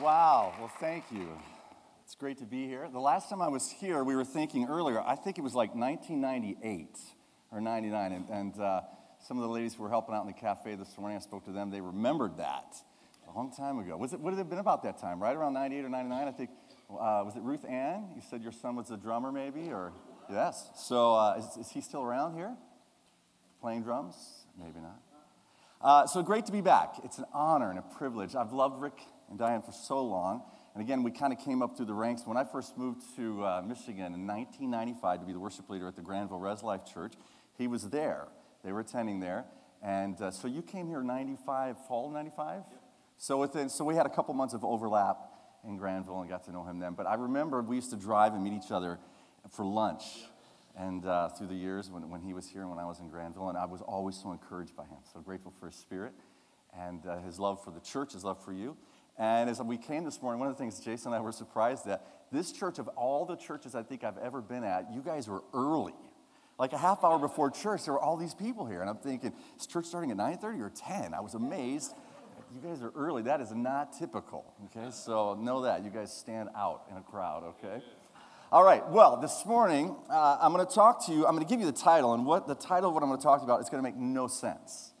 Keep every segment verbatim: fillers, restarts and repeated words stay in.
Wow. Well, thank you. It's great to be here. The last time I was here, we were thinking earlier, I think it was like nineteen ninety-eight or ninety-nine, and, and uh, some of the ladies who were helping out in the cafe this morning, I spoke to them, they remembered that a long time ago. Was it, what had it been about that time, right around ninety-eight or ninety-nine, I think, uh, was it Ruth Ann? You said your son was a drummer maybe, or, yes. So uh, is, is he still around here, playing drums? Maybe not. Uh, so great to be back. It's an honor and a privilege. I've loved Rick and Diane for so long. And again, we kind of came up through the ranks. When I first moved to uh, Michigan in nineteen ninety-five to be the worship leader at the Granville Res Life Church, he was there. They were attending there. And uh, so you came here in ninety-five, fall of ninety-five? Yep. So, within, so we had a couple months of overlap in Granville and got to know him then. But I remember we used to drive and meet each other for lunch. Yep. And uh, through the years when, when he was here and when I was in Granville, and I was always so encouraged by him, so grateful for his spirit and uh, his love for the church, his love for you. And as we came this morning, one of the things Jason and I were surprised at, this church, of all the churches I think I've ever been at, you guys were early. Like a half hour before church, there were all these people here, and I'm thinking, is church starting at nine thirty or ten? I was amazed. You guys are early. That is not typical, okay? So know that. You guys stand out in a crowd, okay? All right, well, this morning, uh, I'm going to talk to you, I'm going to give you the title, and what the title of what I'm going to talk about is going to make no sense.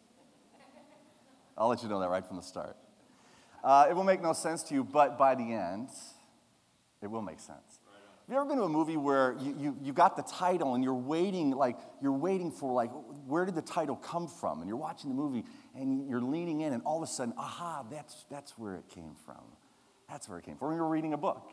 I'll let you know that right from the start. Uh, it will make no sense to you, but by the end, it will make sense. Have you ever been to a movie where you, you, you got the title and you're waiting, like, you're waiting for, like, where did the title come from? And you're watching the movie, and you're leaning in, and all of a sudden, aha, that's, that's where it came from. That's where it came from. Or you're reading a book.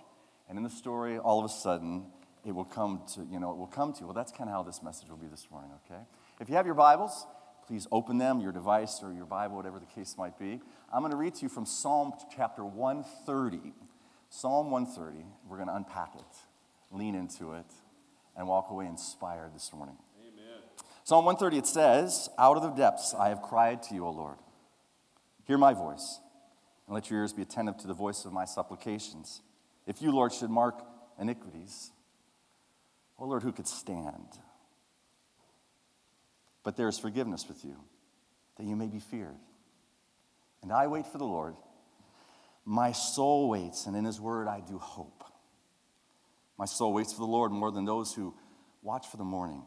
And in the story, all of a sudden, it will come to, you know, it will come to you. Well, that's kind of how this message will be this morning, okay? If you have your Bibles, please open them, your device or your Bible, whatever the case might be. I'm going to read to you from Psalm chapter one thirty. Psalm one thirty, we're going to unpack it, lean into it, and walk away inspired this morning. Amen. Psalm one thirty, it says, "Out of the depths I have cried to you, O Lord. Hear my voice, and let your ears be attentive to the voice of my supplications. If you, Lord, should mark iniquities, oh Lord, who could stand? But there is forgiveness with you, that you may be feared. And I wait for the Lord. My soul waits, and in his word I do hope. My soul waits for the Lord more than those who watch for the morning.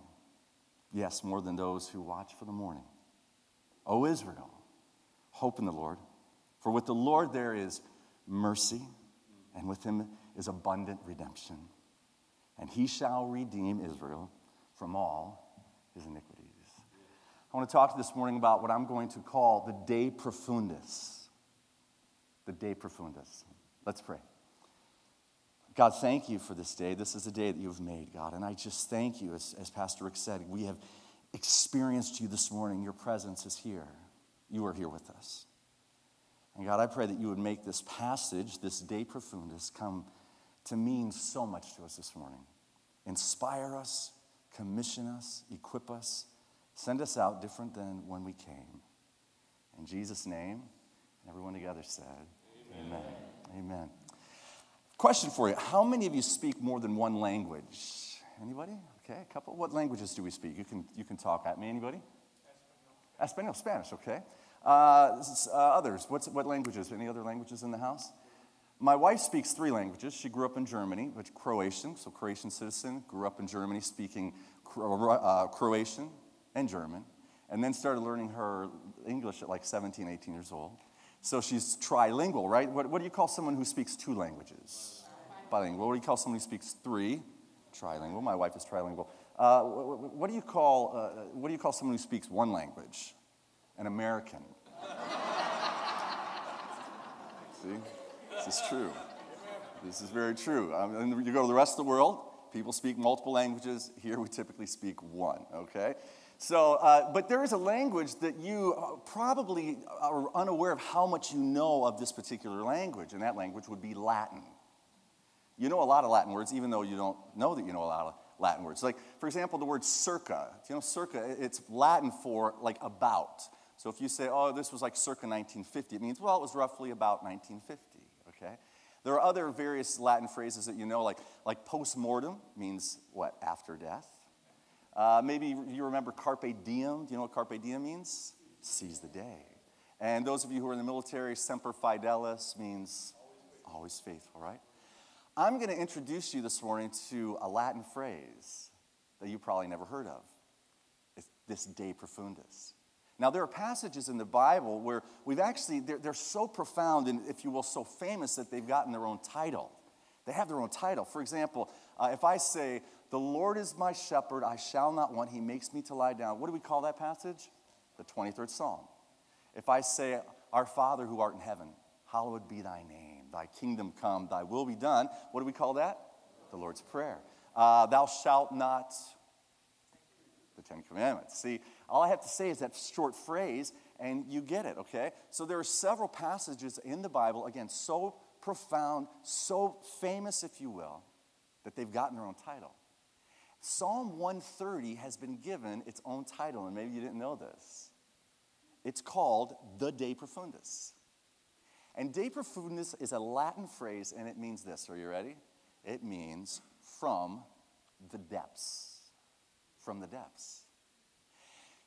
Yes, more than those who watch for the morning. O Israel, hope in the Lord. For with the Lord there is mercy, and with him is abundant redemption. And he shall redeem Israel from all his iniquities." I want to talk this morning about what I'm going to call the De Profundis. The De Profundis. Let's pray. God, thank you for this day. This is a day that you've made, God. And I just thank you, as, as Pastor Rick said, we have experienced you this morning. Your presence is here. You are here with us. And God, I pray that you would make this passage, this De Profundis, come to mean so much to us this morning. Inspire us, commission us, equip us, send us out different than when we came. In Jesus' name, everyone together said, Amen. Amen. Amen. Question for you. How many of you speak more than one language? Anybody? Okay, a couple. What languages do we speak? You can, you can talk at me. Anybody? Espanol. Espanol, Spanish, okay. Uh, uh, others, What's, what languages? Any other languages in the house? My wife speaks three languages. She grew up in Germany, but Croatian, so Croatian citizen, grew up in Germany speaking Cro uh, Croatian and German, and then started learning her English at like seventeen, eighteen years old. So she's trilingual, right? What, what do you call someone who speaks two languages? Bilingual. What do you call someone who speaks three? Trilingual. My wife is trilingual. Uh, what, what do you call, uh, what do you call someone who speaks one language? An American. See, this is true. This is very true. I mean, you go to the rest of the world, people speak multiple languages. Here we typically speak one, okay? So, uh, but there is a language that you probably are unaware of how much you know of this particular language, and that language would be Latin. You know a lot of Latin words, even though you don't know that you know a lot of Latin words. Like, for example, the word circa. You know, circa, it's Latin for, like, about. So if you say, oh, this was like circa nineteen fifty, it means, well, it was roughly about nineteen fifty, okay? There are other various Latin phrases that you know, like, like post-mortem means, what, after death? Uh, maybe you remember carpe diem. Do you know what carpe diem means? Seize the day. And those of you who are in the military, semper fidelis means always, always faithful, right? I'm going to introduce you this morning to a Latin phrase that you probably never heard of. It's this De Profundis. Now, there are passages in the Bible where we've actually, they're, they're so profound and, if you will, so famous that they've gotten their own title. They have their own title. For example, uh, if I say, the Lord is my shepherd, I shall not want, he makes me to lie down. What do we call that passage? The twenty-third Psalm. If I say, our Father who art in heaven, hallowed be thy name, thy kingdom come, thy will be done. What do we call that? The Lord's Prayer. Uh, thou shalt not, the Ten Commandments. See, all I have to say is that short phrase, and you get it, okay? So there are several passages in the Bible, again, so profound, so famous, if you will, that they've gotten their own title. Psalm one thirty has been given its own title, and maybe you didn't know this. It's called the De Profundis. And De Profundis is a Latin phrase, and it means this. Are you ready? It means from the depths. From the depths.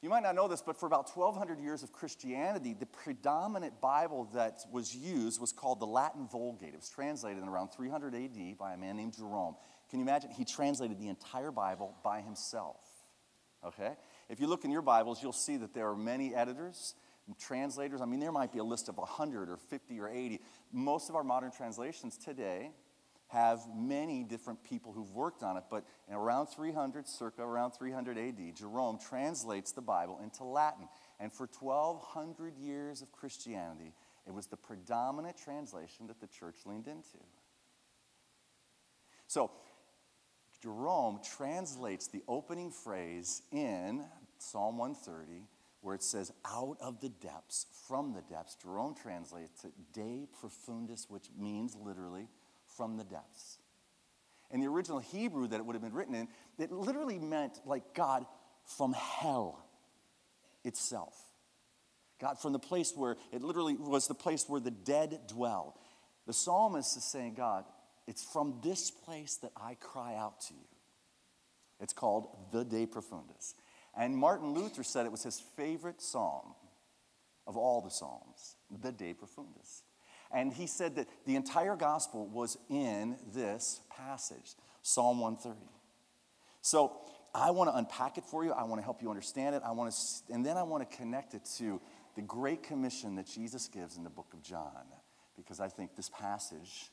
You might not know this, but for about twelve hundred years of Christianity, the predominant Bible that was used was called the Latin Vulgate. It was translated in around three hundred A D by a man named Jerome. Can you imagine? He translated the entire Bible by himself. Okay? If you look in your Bibles, you'll see that there are many editors, translators. I mean, there might be a list of one hundred or fifty or eighty. Most of our modern translations today have many different people who've worked on it, but in around three hundred, circa around three hundred A D, Jerome translates the Bible into Latin. And for twelve hundred years of Christianity, it was the predominant translation that the church leaned into. So, Jerome translates the opening phrase in Psalm one thirty, where it says, out of the depths, from the depths. Jerome translates it, De Profundis, which means literally, from the depths. In the original Hebrew that it would have been written in, it literally meant, like, God from hell itself. God from the place where, it literally was the place where the dead dwell. The psalmist is saying, God, it's from this place that I cry out to you. It's called the De Profundis. And Martin Luther said it was his favorite psalm of all the psalms, the De Profundis. And he said that the entire gospel was in this passage, Psalm one thirty. So I want to unpack it for you. I want to help you understand it. I want to, and then I want to connect it to the great commission that Jesus gives in the book of John, because I think this passage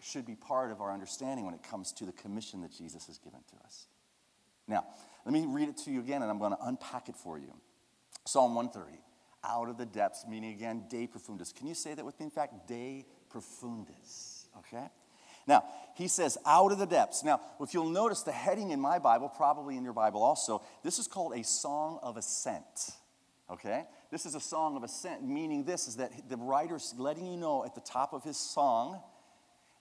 should be part of our understanding when it comes to the commission that Jesus has given to us. Now, let me read it to you again, and I'm going to unpack it for you. Psalm one thirty, out of the depths, meaning again, De Profundis. Can you say that with me? In fact, De Profundis, okay? Now, he says, out of the depths. Now, if you'll notice the heading in my Bible, probably in your Bible also, this is called a song of ascent, okay? This is a song of ascent, meaning this is that the writer's letting you know at the top of his song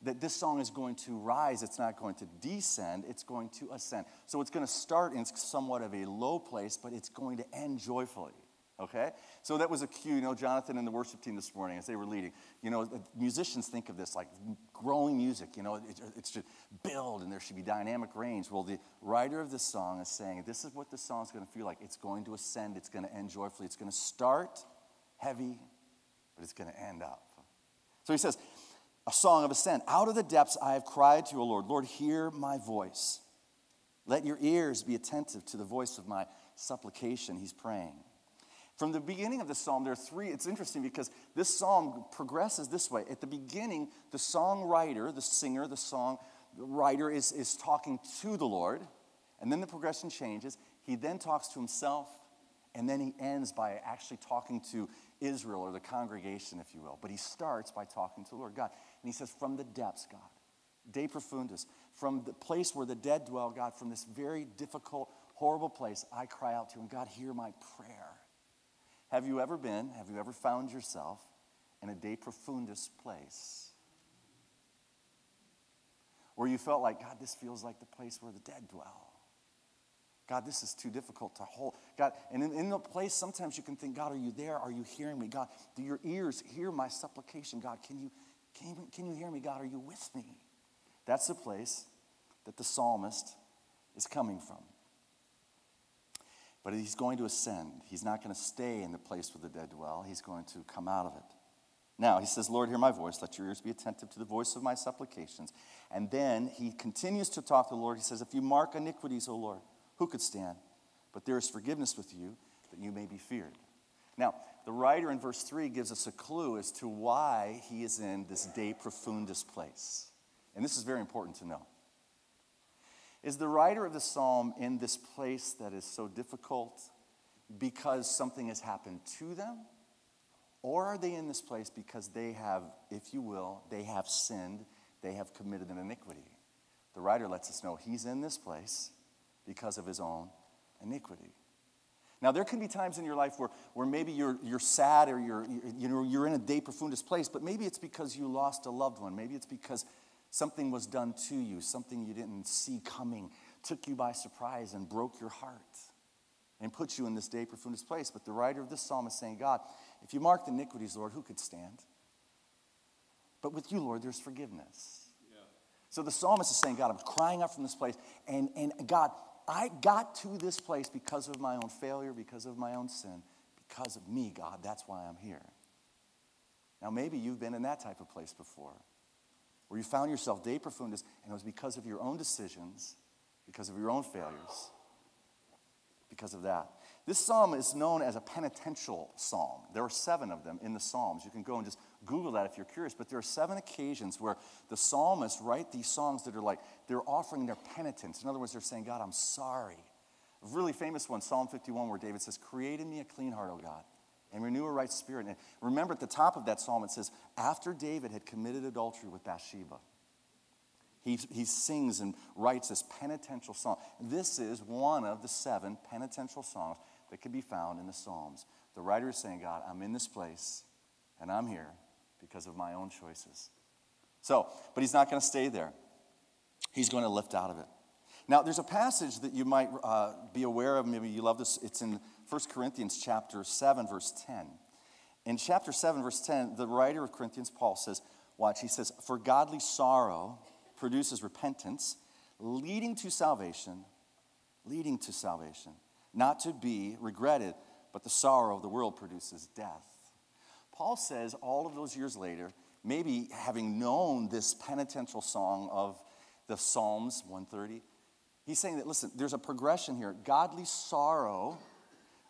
that this song is going to rise. It's not going to descend. It's going to ascend. So it's going to start in somewhat of a low place, but it's going to end joyfully, okay? So that was a cue. You know, Jonathan and the worship team this morning, as they were leading, you know, musicians think of this like growing music. You know, it, it should build, and there should be dynamic range. Well, the writer of this song is saying, this is what this song is going to feel like. It's going to ascend. It's going to end joyfully. It's going to start heavy, but it's going to end up. So he says, a song of ascent. Out of the depths I have cried to you, O Lord. Lord, hear my voice. Let your ears be attentive to the voice of my supplication. He's praying. From the beginning of the psalm, there are three. It's interesting because this psalm progresses this way. At the beginning, the songwriter, the singer, the songwriter is, is talking to the Lord. And then the progression changes. He then talks to himself. And then he ends by actually talking to Israel, or the congregation, if you will. But he starts by talking to the Lord God. And he says, from the depths, God, De Profundis, from the place where the dead dwell, God, from this very difficult, horrible place, I cry out to you, and God, hear my prayer. Have you ever been, have you ever found yourself in a De Profundis place? Where you felt like, God, this feels like the place where the dead dwell. God, this is too difficult to hold. God, and in, in the place, sometimes you can think, God, are you there? Are you hearing me? God, do your ears hear my supplication? God, can you, can you, can you hear me? God, are you with me? That's the place that the psalmist is coming from. But he's going to ascend. He's not going to stay in the place where the dead dwell. He's going to come out of it. Now, he says, Lord, hear my voice. Let your ears be attentive to the voice of my supplications. And then he continues to talk to the Lord. He says, if you mark iniquities, O Lord, who could stand? But there is forgiveness with you, that you may be feared. Now, the writer in verse three gives us a clue as to why he is in this De Profundis place. And this is very important to know. Is the writer of the psalm in this place that is so difficult because something has happened to them? Or are they in this place because they have, if you will, they have sinned, they have committed an iniquity? The writer lets us know he's in this place because of his own iniquity. Now, there can be times in your life where, where maybe you're, you're sad or you're, you know, you're in a de profundis place, but maybe it's because you lost a loved one. Maybe it's because something was done to you, something you didn't see coming, took you by surprise and broke your heart and put you in this de profundis place. But the writer of this psalm is saying, God, if you marked iniquities, Lord, who could stand? But with you, Lord, there's forgiveness. Yeah. So the psalmist is saying, God, I'm crying out from this place. And, and God, I got to this place because of my own failure, because of my own sin, because of me, God. That's why I'm here. Now, maybe you've been in that type of place before, where you found yourself de profundis, and it was because of your own decisions, because of your own failures, because of that. This psalm is known as a penitential psalm. There are seven of them in the Psalms. You can go and just Google that if you're curious, but there are seven occasions where the psalmists write these songs that are like, they're offering their penitence. In other words, they're saying, God, I'm sorry. A really famous one, Psalm fifty-one, where David says, create in me a clean heart, O God, and renew a right spirit. And remember at the top of that psalm, it says, after David had committed adultery with Bathsheba, he, he sings and writes this penitential song. This is one of the seven penitential songs that can be found in the Psalms. The writer is saying, God, I'm in this place, and I'm here because of my own choices. So, but he's not going to stay there. He's going to lift out of it. Now, there's a passage that you might uh, be aware of. Maybe you love this. It's in First Corinthians chapter seven, verse ten. In chapter seven, verse ten, the writer of Corinthians, Paul, says, watch, he says, for godly sorrow produces repentance, leading to salvation, leading to salvation, not to be regretted, but the sorrow of the world produces death. Paul says all of those years later, maybe having known this penitential song of the Psalms one thirty, he's saying that, listen, there's a progression here. Godly sorrow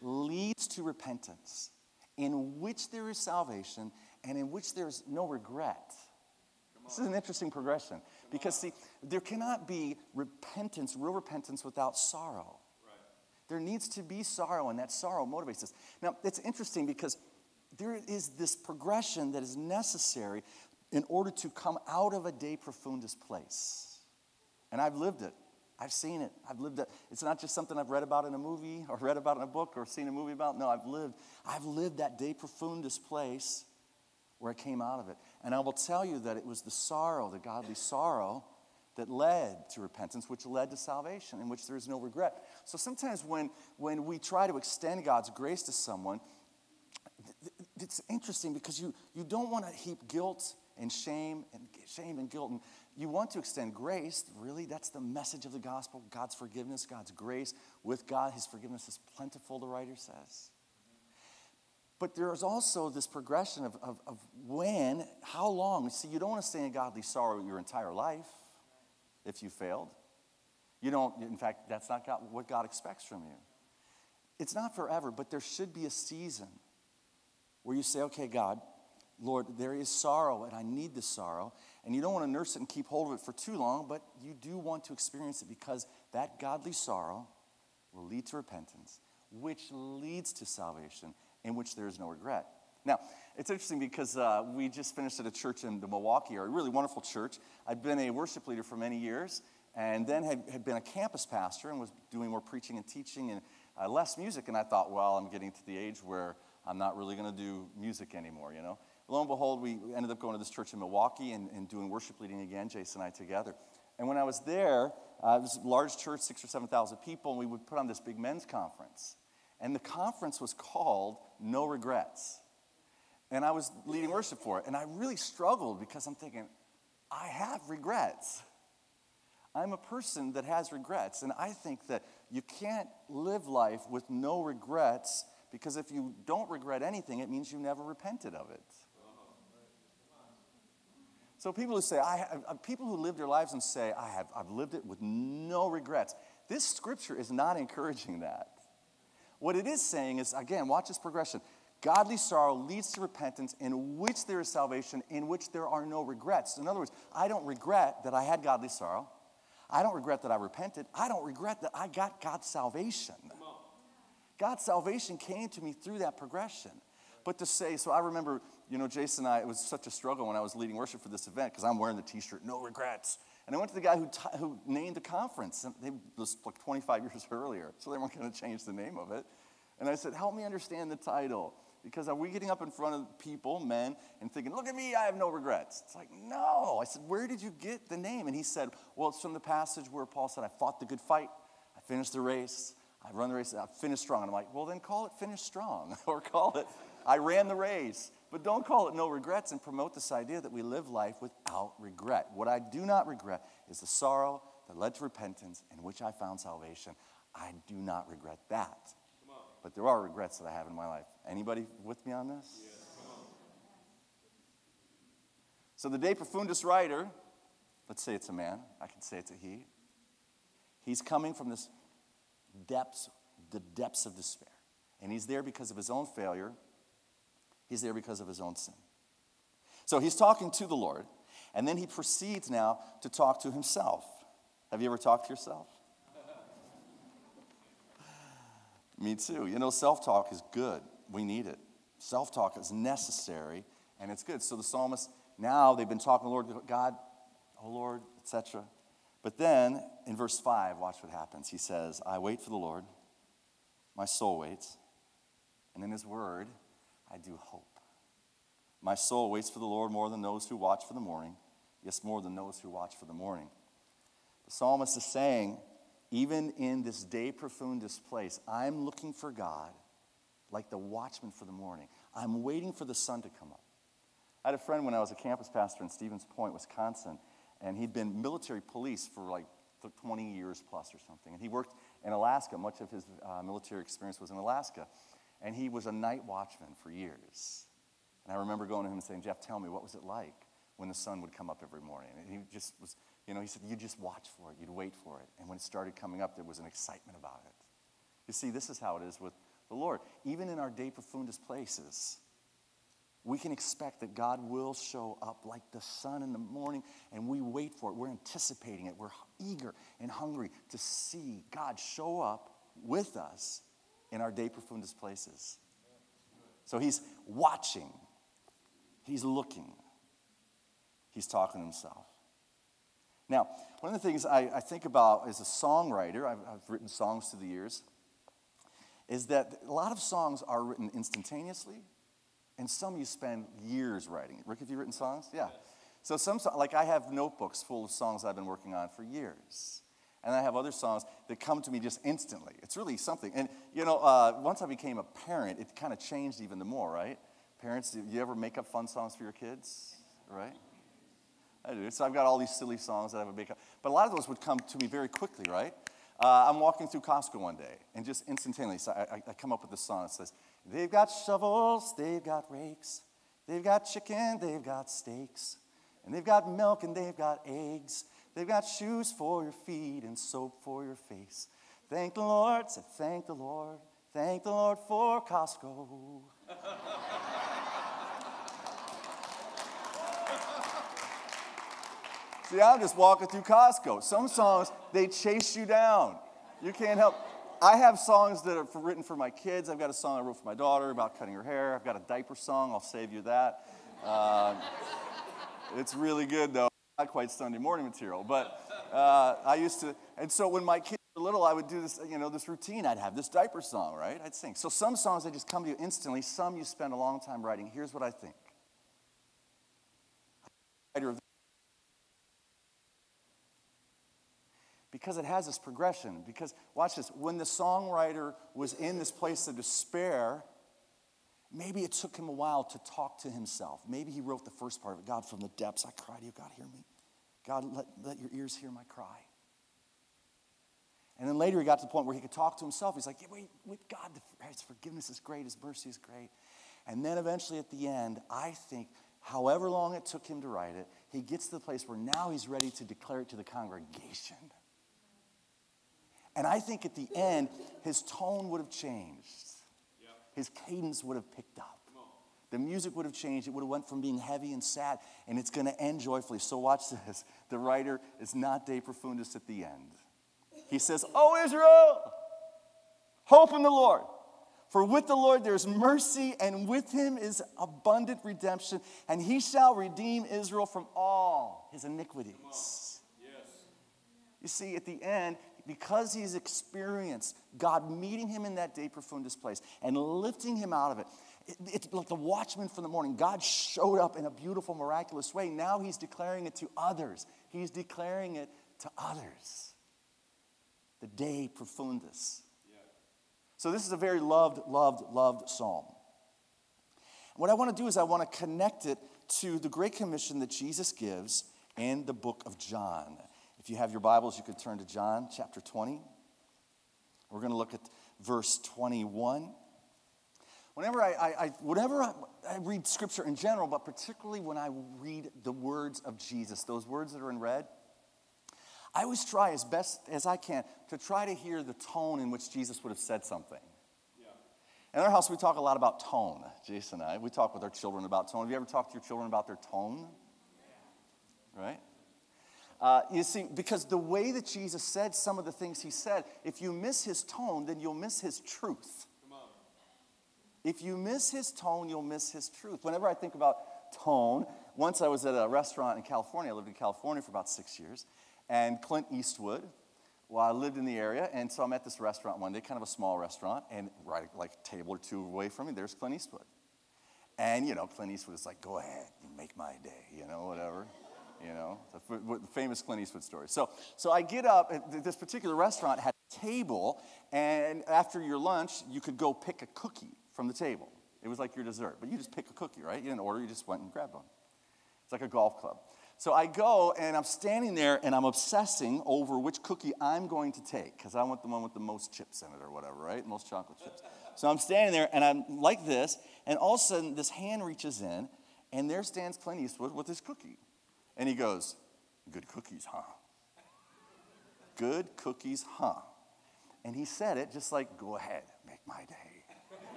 leads to repentance, in which there is salvation and in which there is no regret. This is an interesting progression. Come because, on. see, there cannot be repentance, real repentance, without sorrow. Right. There needs to be sorrow, and that sorrow motivates us. Now, it's interesting because there is this progression that is necessary in order to come out of a de profundis place. And I've lived it. I've seen it. I've lived it. It's not just something I've read about in a movie or read about in a book or seen a movie about. No, I've lived. I've lived that de profundis place where I came out of it. And I will tell you that it was the sorrow, the godly sorrow, that led to repentance, which led to salvation, in which there is no regret. So sometimes when, when we try to extend God's grace to someone, it's interesting because you, you don't want to heap guilt and shame and shame and guilt, and you want to extend grace. Really, that's the message of the gospel, God's forgiveness, God's grace. With God, his forgiveness is plentiful, the writer says. But there is also this progression of, of, of when, how long. See, you don't want to stay in godly sorrow your entire life if you failed. You don't, in fact, that's not God, what God expects from you. It's not forever, but there should be a season where you say, okay, God, Lord, there is sorrow, and I need this sorrow. And you don't want to nurse it and keep hold of it for too long, but you do want to experience it because that godly sorrow will lead to repentance, which leads to salvation, in which there is no regret. Now, it's interesting because uh, we just finished at a church in the Milwaukee area, a really wonderful church. I'd been a worship leader for many years, and then had, had been a campus pastor and was doing more preaching and teaching and uh, less music. And I thought, well, I'm getting to the age where I'm not really going to do music anymore, you know. Lo and behold, we ended up going to this church in Milwaukee and, and doing worship leading again, Jason and I together. And when I was there, uh, it was a large church, six or seven thousand people, and we would put on this big men's conference. And the conference was called No Regrets. And I was leading worship for it. And I really struggled because I'm thinking, I have regrets. I'm a person that has regrets. And I think that you can't live life with no regrets, because if you don't regret anything, it means you never repented of it. So people who say, I have, people who live their lives and say, I have, I've lived it with no regrets. This scripture is not encouraging that. What it is saying is, again, watch this progression. Godly sorrow leads to repentance in which there is salvation, in which there are no regrets. In other words, I don't regret that I had godly sorrow. I don't regret that I repented. I don't regret that I got God's salvation. God's salvation came to me through that progression. But to say, so I remember, you know, Jason and I, it was such a struggle when I was leading worship for this event because I'm wearing the T-shirt, no regrets. And I went to the guy who, t who named the conference. And they was like twenty-five years earlier, so they weren't going to change the name of it. And I said, help me understand the title. Because are we getting up in front of people, men, and thinking, look at me, I have no regrets. It's like, no. I said, where did you get the name? And he said, well, it's from the passage where Paul said, I fought the good fight. I finished the race. I run the race. I finished strong. And I'm like, well, then call it Finish Strong. Or call it I Ran the Race. But don't call it no regrets and promote this idea that we live life without regret. What I do not regret is the sorrow that led to repentance in which I found salvation. I do not regret that. But there are regrets that I have in my life. Anybody with me on this? Yeah. So the De Profundis writer, let's say it's a man. I can say it's a he. He's coming from this depths, the depths of despair. And he's there because of his own failure. He's there because of his own sin. So he's talking to the Lord, and then he proceeds now to talk to himself. Have you ever talked to yourself? Me too. You know, self-talk is good. We need it. Self-talk is necessary, and it's good. So the psalmist, now they've been talking to the Lord, God, oh Lord, et cetera. But then, in verse five, watch what happens. He says, I wait for the Lord. My soul waits. And in his word, I do hope. My soul waits for the Lord more than those who watch for the morning. Yes, more than those who watch for the morning. The psalmist is saying, even in this De Profundis place, I'm looking for God like the watchman for the morning. I'm waiting for the sun to come up. I had a friend when I was a campus pastor in Stevens Point, Wisconsin, and he'd been military police for like twenty years plus or something. And he worked in Alaska. Much of his uh, military experience was in Alaska. And he was a night watchman for years. And I remember going to him and saying, Jeff, tell me, what was it like when the sun would come up every morning? And he just was, you know, he said, you just watch for it. You'd wait for it. And when it started coming up, there was an excitement about it. You see, this is how it is with the Lord. Even in our De Profundis places, we can expect that God will show up like the sun in the morning, and we wait for it. We're anticipating it. We're eager and hungry to see God show up with us in our De Profundis places. So he's watching. He's looking. He's talking to himself. Now, one of the things I, I think about as a songwriter, I've, I've written songs through the years, is that a lot of songs are written instantaneously, and some you spend years writing. Rick, have you written songs? Yeah. So some, like I have notebooks full of songs I've been working on for years. And I have other songs that come to me just instantly. It's really something. And, you know, uh, once I became a parent, it kind of changed even the more, right? Parents, do you ever make up fun songs for your kids, right? I do. So I've got all these silly songs that I would make up. But a lot of those would come to me very quickly, right? Uh, I'm walking through Costco one day, and just instantaneously, so I, I come up with this song. It says, they've got shovels, they've got rakes. They've got chicken, they've got steaks. And they've got milk, and they've got eggs. They've got shoes for your feet and soap for your face. Thank the Lord, say thank the Lord. Thank the Lord for Costco. See, I'm just walking through Costco. Some songs, they chase you down. You can't help. I have songs that are for, written for my kids. I've got a song I wrote for my daughter about cutting her hair. I've got a diaper song. I'll save you that. Um, it's really good, though. Not quite Sunday morning material, but uh, I used to, and so when my kids were little, I would do this, you know, this routine. I'd have this diaper song, right? I'd sing. So some songs, they just come to you instantly. Some you spend a long time writing. Here's what I think. Because it has this progression. Because, watch this, when the songwriter was in this place of despair, maybe it took him a while to talk to himself. Maybe he wrote the first part of it. God, from the depths, I cry to you. God, hear me. God, let, let your ears hear my cry. And then later he got to the point where he could talk to himself. He's like, yeah, wait, with God, his forgiveness is great. His mercy is great. And then eventually at the end, I think However long it took him to write it, he gets to the place where now he's ready to declare it to the congregation. And I think at the end, his tone would have changed. His cadence would have picked up. The music would have changed. It would have went from being heavy and sad, and it's going to end joyfully. So watch this. The writer is not De Profundis at the end. He says, "O Israel, hope in the Lord. For with the Lord there is mercy, and with him is abundant redemption. And he shall redeem Israel from all his iniquities." Yes. You see, at the end, because he's experienced God meeting him in that De Profundis place and lifting him out of it, it, it's like the watchman from the morning. God showed up in a beautiful, miraculous way. Now he's declaring it to others. He's declaring it to others. The De Profundis. Yeah. So this is a very loved, loved, loved psalm. What I want to do is I want to connect it to the Great Commission that Jesus gives in the book of John. If you have your Bibles, you could turn to John chapter twenty. We're going to look at verse twenty-one. Whenever I, I, I, whenever I, I read Scripture in general, but particularly when I read the words of Jesus, those words that are in red, I always try as best as I can to try to hear the tone in which Jesus would have said something. Yeah. In our house, we talk a lot about tone, Jason and I. We talk with our children about tone. Have you ever talked to your children about their tone? Yeah. Right? Uh, you see, because the way that Jesus said some of the things he said, if you miss his tone, then you'll miss his truth. Come on. If you miss his tone, you'll miss his truth. Whenever I think about tone, once I was at a restaurant in California. I lived in California for about six years. And Clint Eastwood, well, I lived in the area. And so I'm at this restaurant one day, kind of a small restaurant. And right, like a table or two away from me, there's Clint Eastwood. And, you know, Clint Eastwood is like, go ahead, make my day, you know, whatever. You know, the famous Clint Eastwood story. So, so I get up, and this particular restaurant had a table, and after your lunch, you could go pick a cookie from the table. It was like your dessert, but you just pick a cookie, right? You didn't order, you just went and grabbed one. It's like a golf club. So I go, and I'm standing there, and I'm obsessing over which cookie I'm going to take, because I want the one with the most chips in it or whatever, right? Most chocolate chips. So I'm standing there, and I'm like this, and all of a sudden, this hand reaches in, and there stands Clint Eastwood with his cookie. And he goes, good cookies, huh? Good cookies, huh? And he said it just like, go ahead, make my day.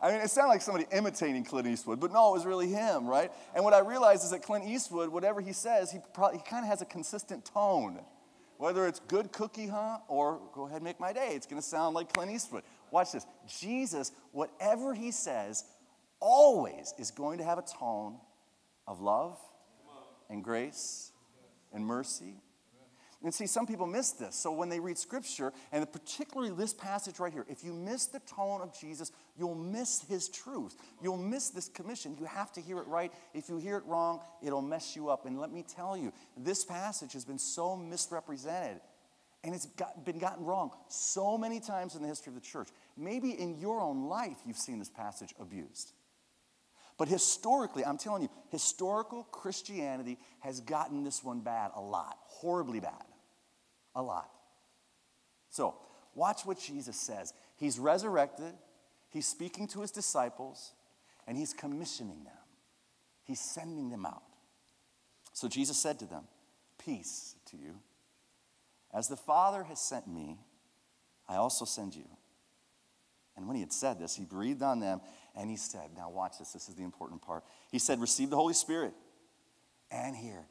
I mean, it sounded like somebody imitating Clint Eastwood, but no, it was really him, right? And what I realized is that Clint Eastwood, whatever he says, he, probably, he kind of has a consistent tone. Whether it's good cookie, huh, or go ahead, make my day. It's going to sound like Clint Eastwood. Watch this. Jesus, whatever he says, always is going to have a tone of love and grace and mercy. And see, some people miss this. So when they read Scripture, and particularly this passage right here, if you miss the tone of Jesus, you'll miss his truth. You'll miss this commission. You have to hear it right. If you hear it wrong, it'll mess you up. And let me tell you, this passage has been so misrepresented. And it's got, been gotten wrong so many times in the history of the church. Maybe in your own life you've seen this passage abused. But historically, I'm telling you, historical Christianity has gotten this one bad a lot, horribly bad, a lot. So, watch what Jesus says. He's resurrected, he's speaking to his disciples, and he's commissioning them. He's sending them out. So Jesus said to them, peace to you. As the Father has sent me, I also send you. And when he had said this, he breathed on them, and he said, now watch this, this is the important part. He said, receive the Holy Spirit. And here,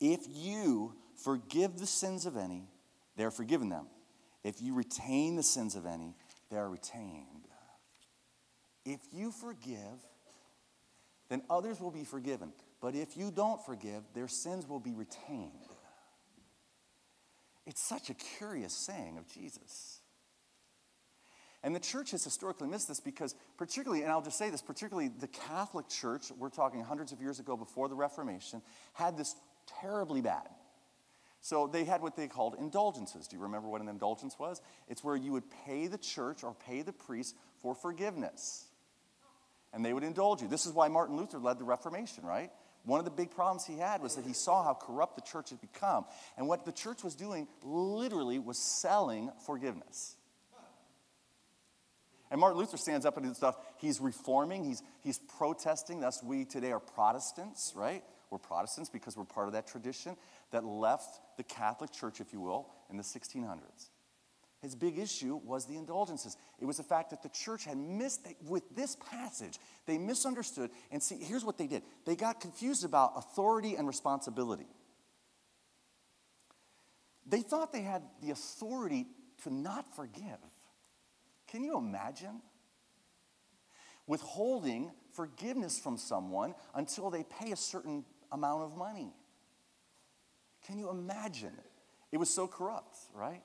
if you forgive the sins of any, they are forgiven them. If you retain the sins of any, they are retained. If you forgive, then others will be forgiven. But if you don't forgive, their sins will be retained. It's such a curious saying of Jesus. And the church has historically missed this because particularly, and I'll just say this, particularly the Catholic Church, we're talking hundreds of years ago before the Reformation, had this terribly bad. So they had what they called indulgences. Do you remember what an indulgence was? It's where you would pay the church or pay the priest for forgiveness. And they would indulge you. This is why Martin Luther led the Reformation, right? One of the big problems he had was that he saw how corrupt the church had become. And what the church was doing literally was selling forgiveness. And Martin Luther stands up and does stuff. He's reforming. He's, he's protesting. Thus, we today are Protestants, right? We're Protestants because we're part of that tradition that left the Catholic Church, if you will, in the sixteen hundreds. His big issue was the indulgences. It was the fact that the church had missed, with this passage, they misunderstood. And see, here's what they did. They got confused about authority and responsibility. They thought they had the authority to not forgive. Can you imagine? Withholding forgiveness from someone until they pay a certain amount of money. Can you imagine? It was so corrupt, right?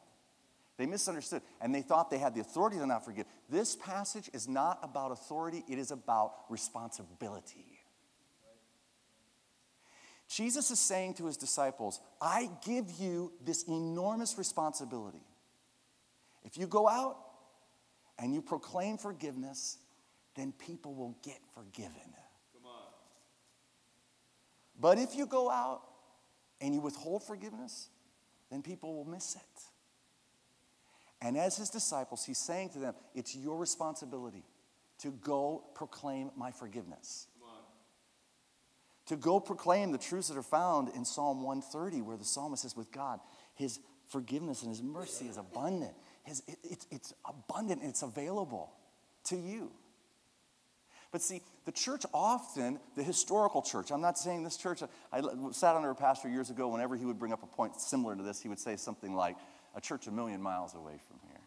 They misunderstood, and they thought they had the authority to not forgive. This passage is not about authority. It is about responsibility. Jesus is saying to his disciples, I give you this enormous responsibility. If you go out and you proclaim forgiveness, then people will get forgiven. Come on. But if you go out and you withhold forgiveness, then people will miss it. And as his disciples, he's saying to them, it's your responsibility to go proclaim my forgiveness. Come on. To go proclaim the truths that are found in Psalm one thirty, where the psalmist says, with God, his forgiveness and his mercy is abundant. His, it, it, it's abundant and it's available to you. But see, the church often, the historical church, I'm not saying this church, I sat under a pastor years ago, whenever he would bring up a point similar to this, he would say something like, a church a million miles away from here.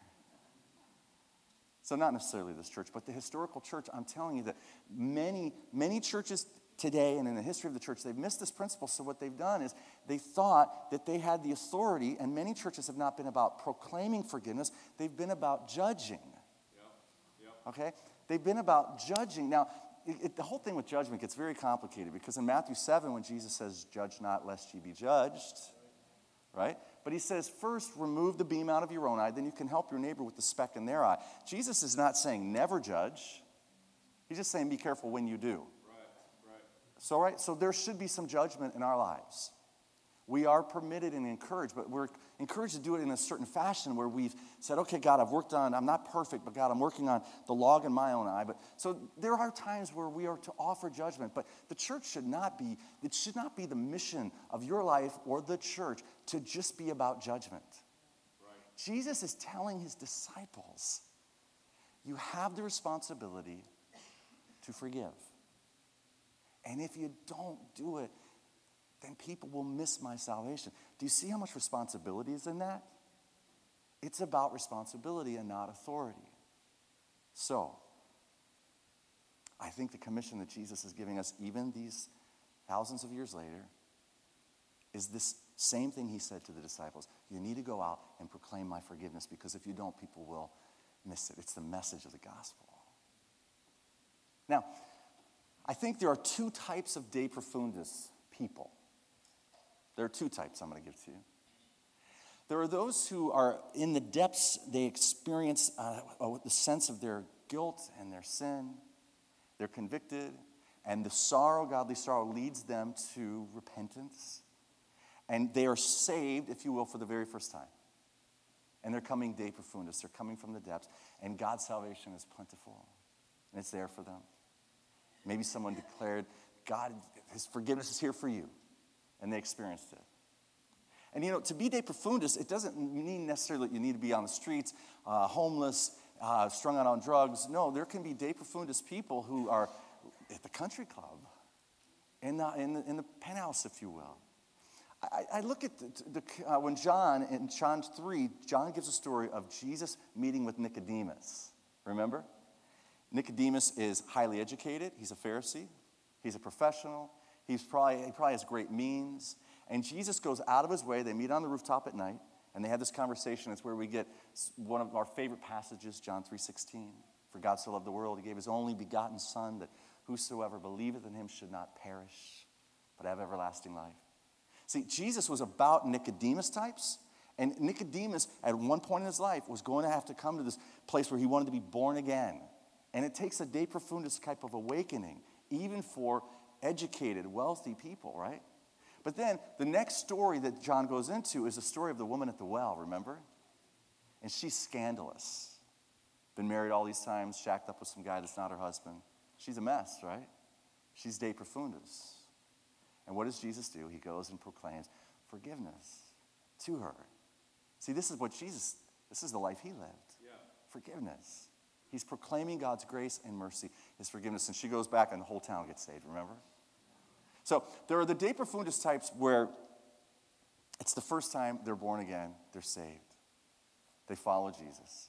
So not necessarily this church, but the historical church, I'm telling you that many, many churches today and in the history of the church, they've missed this principle. So what they've done is they thought that they had the authority, and many churches have not been about proclaiming forgiveness. They've been about judging. Yeah. Yeah. Okay? They've been about judging. Now, it, it, the whole thing with judgment gets very complicated because in Matthew seven, when Jesus says, judge not lest ye be judged, right? But he says, first, remove the beam out of your own eye, then you can help your neighbor with the speck in their eye. Jesus is not saying never judge. He's just saying be careful when you do. Right, right. So, right, so there should be some judgment in our lives. We are permitted and encouraged, but we're encouraged to do it in a certain fashion where we've said, okay, God, I've worked on, I'm not perfect, but God, I'm working on the log in my own eye. But so there are times where we are to offer judgment, but the church should not be, it should not be the mission of your life or the church to just be about judgment. Right. Jesus is telling his disciples, you have the responsibility to forgive. And if you don't do it, then people will miss my salvation. Do you see how much responsibility is in that? It's about responsibility and not authority. So, I think the commission that Jesus is giving us, even these thousands of years later, is this same thing he said to the disciples. You need to go out and proclaim my forgiveness, because if you don't, people will miss it. It's the message of the gospel. Now, I think there are two types of De Profundis people. There are two types I'm going to give to you. There are those who are in the depths, they experience uh, the sense of their guilt and their sin. They're convicted, and the sorrow, godly sorrow, leads them to repentance. And they are saved, if you will, for the very first time. And they're coming de profundis, they're coming from the depths, and God's salvation is plentiful, and it's there for them. Maybe someone declared, God, his forgiveness is here for you. And they experienced it. And, you know, to be de profundis, it doesn't mean necessarily that you need to be on the streets, uh, homeless, uh, strung out on drugs. No, there can be de profundis people who are at the country club, in the, in the, in the penthouse, if you will. I, I look at the, the, uh, when John, in John three, John gives a story of Jesus meeting with Nicodemus. Remember? Nicodemus is highly educated. He's a Pharisee. He's a professional. He's probably, he probably has great means. And Jesus goes out of his way. They meet on the rooftop at night, and they have this conversation. It's where we get one of our favorite passages, John three sixteen. For God so loved the world, he gave his only begotten Son, that whosoever believeth in him should not perish, but have everlasting life. See, Jesus was about Nicodemus types. And Nicodemus, at one point in his life, was going to have to come to this place where he wanted to be born again. And it takes a de profundis type of awakening, even for educated, wealthy people, right? But then the next story that John goes into is the story of the woman at the well, remember? And she's scandalous. been married all these times, shacked up with some guy that's not her husband. She's a mess, right? She's De Profundis. And what does Jesus do? He goes and proclaims forgiveness to her. See, this is what Jesus, this is the life he lived. Yeah. Forgiveness. He's proclaiming God's grace and mercy, his forgiveness. And she goes back and the whole town gets saved, remember? So there are the De Profundis types where it's the first time they're born again, they're saved. They follow Jesus.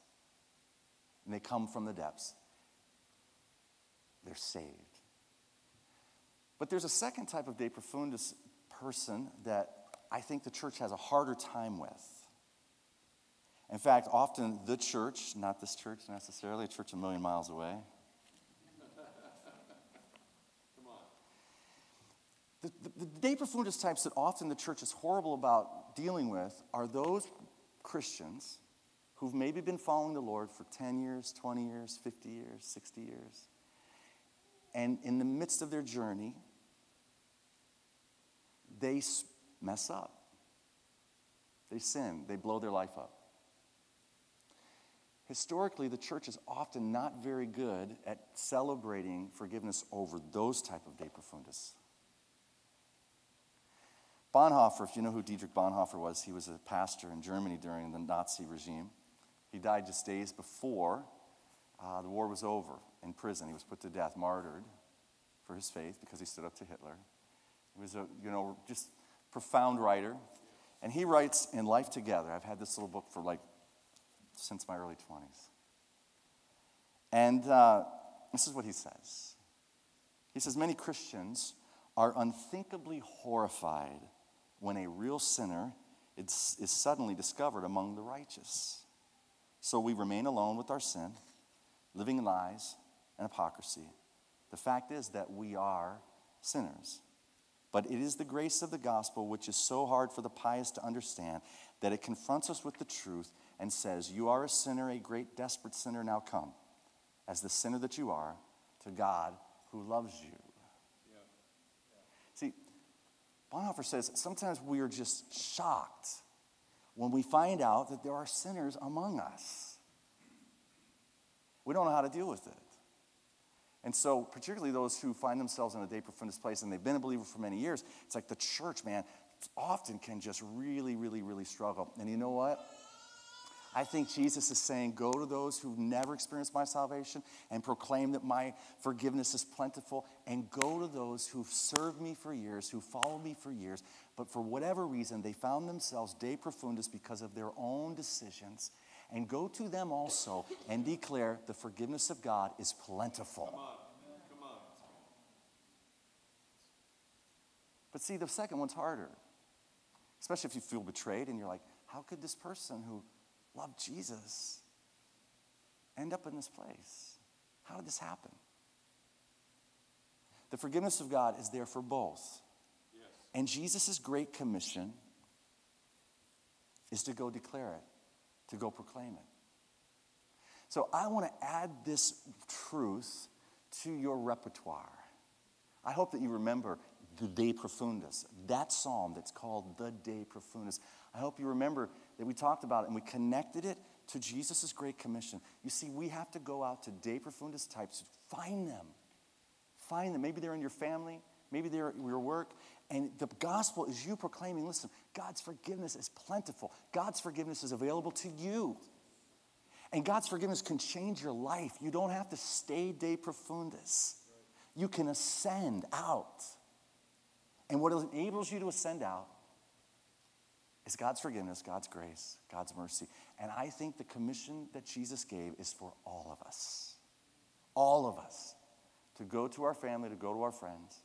And they come from the depths. They're saved. But there's a second type of De Profundis person that I think the church has a harder time with. In fact, often the church, not this church necessarily, a church a million miles away. Come on. The, the, the De Profundis types that often the church is horrible about dealing with are those Christians who've maybe been following the Lord for ten years, twenty years, fifty years, sixty years. And in the midst of their journey, they mess up. They sin. They blow their life up. Historically, the church is often not very good at celebrating forgiveness over those type of De Profundis. Bonhoeffer, if you know who Dietrich Bonhoeffer was, he was a pastor in Germany during the Nazi regime. He died just days before uh, the war was over in prison. He was put to death, martyred for his faith because he stood up to Hitler. He was a, you know, just profound writer. And he writes in Life Together. I've had this little book for like since my early twenties. And uh, this is what he says. He says, many Christians are unthinkably horrified when a real sinner is, is suddenly discovered among the righteous. So we remain alone with our sin, living in lies and hypocrisy. The fact is that we are sinners. But it is the grace of the gospel which is so hard for the pious to understand that it confronts us with the truth and says, you are a sinner, a great desperate sinner, now come, as the sinner that you are, to God who loves you. Yeah. Yeah. See, Bonhoeffer says sometimes we are just shocked when we find out that there are sinners among us. We don't know how to deal with it. And so, particularly those who find themselves in a De Profundis place and they've been a believer for many years, it's like the church, man, often can just really, really, really struggle. And you know what? I think Jesus is saying, go to those who've never experienced my salvation and proclaim that my forgiveness is plentiful, and go to those who've served me for years, who followed me for years, but for whatever reason, they found themselves De Profundis because of their own decisions, and go to them also and declare the forgiveness of God is plentiful. Come on. Come on. But see, the second one's harder, especially if you feel betrayed and you're like, how could this person who loved Jesus end up in this place? How did this happen? The forgiveness of God is there for both. Yes. And Jesus' great commission is to go declare it, to go proclaim it. So I want to add this truth to your repertoire. I hope that you remember the De Profundis, that psalm that's called the De Profundis. I hope you remember that we talked about it and we connected it to Jesus' Great Commission. You see, we have to go out to De Profundis types, find them, find them. Maybe they're in your family, maybe they're at your work, and the gospel is you proclaiming, listen, God's forgiveness is plentiful. God's forgiveness is available to you. And God's forgiveness can change your life. You don't have to stay De Profundis. You can ascend out. And what enables you to ascend out is God's forgiveness, God's grace, God's mercy. And I think the commission that Jesus gave is for all of us. All of us. To go to our family, to go to our friends,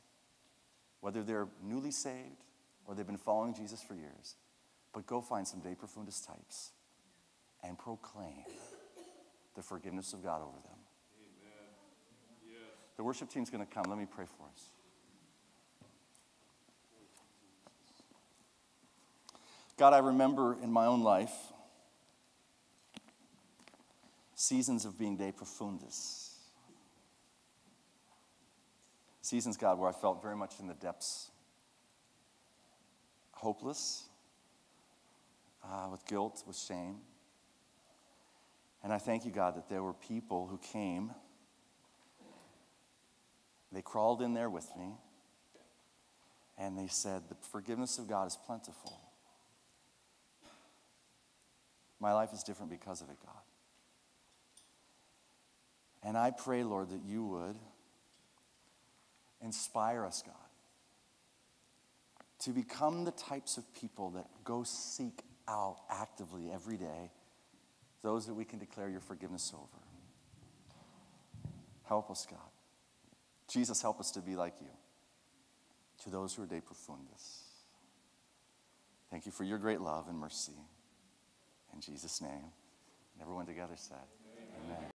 whether they're newly saved or they've been following Jesus for years. But go find some De Profundis types and proclaim the forgiveness of God over them. Amen. Yes. The worship team's going to come. Let me pray for us. God, I remember in my own life seasons of being De Profundis. Seasons, God, where I felt very much in the depths, hopeless, uh, with guilt, with shame. And I thank you, God, that there were people who came. They crawled in there with me. And they said, the forgiveness of God is plentiful. My life is different because of it, God. And I pray, Lord, that you would inspire us, God, to become the types of people that go seek out actively every day those that we can declare your forgiveness over. Help us, God. Jesus, help us to be like you, to those who are de profundis. Thank you for your great love and mercy. In Jesus' name, and everyone together said, amen. Amen.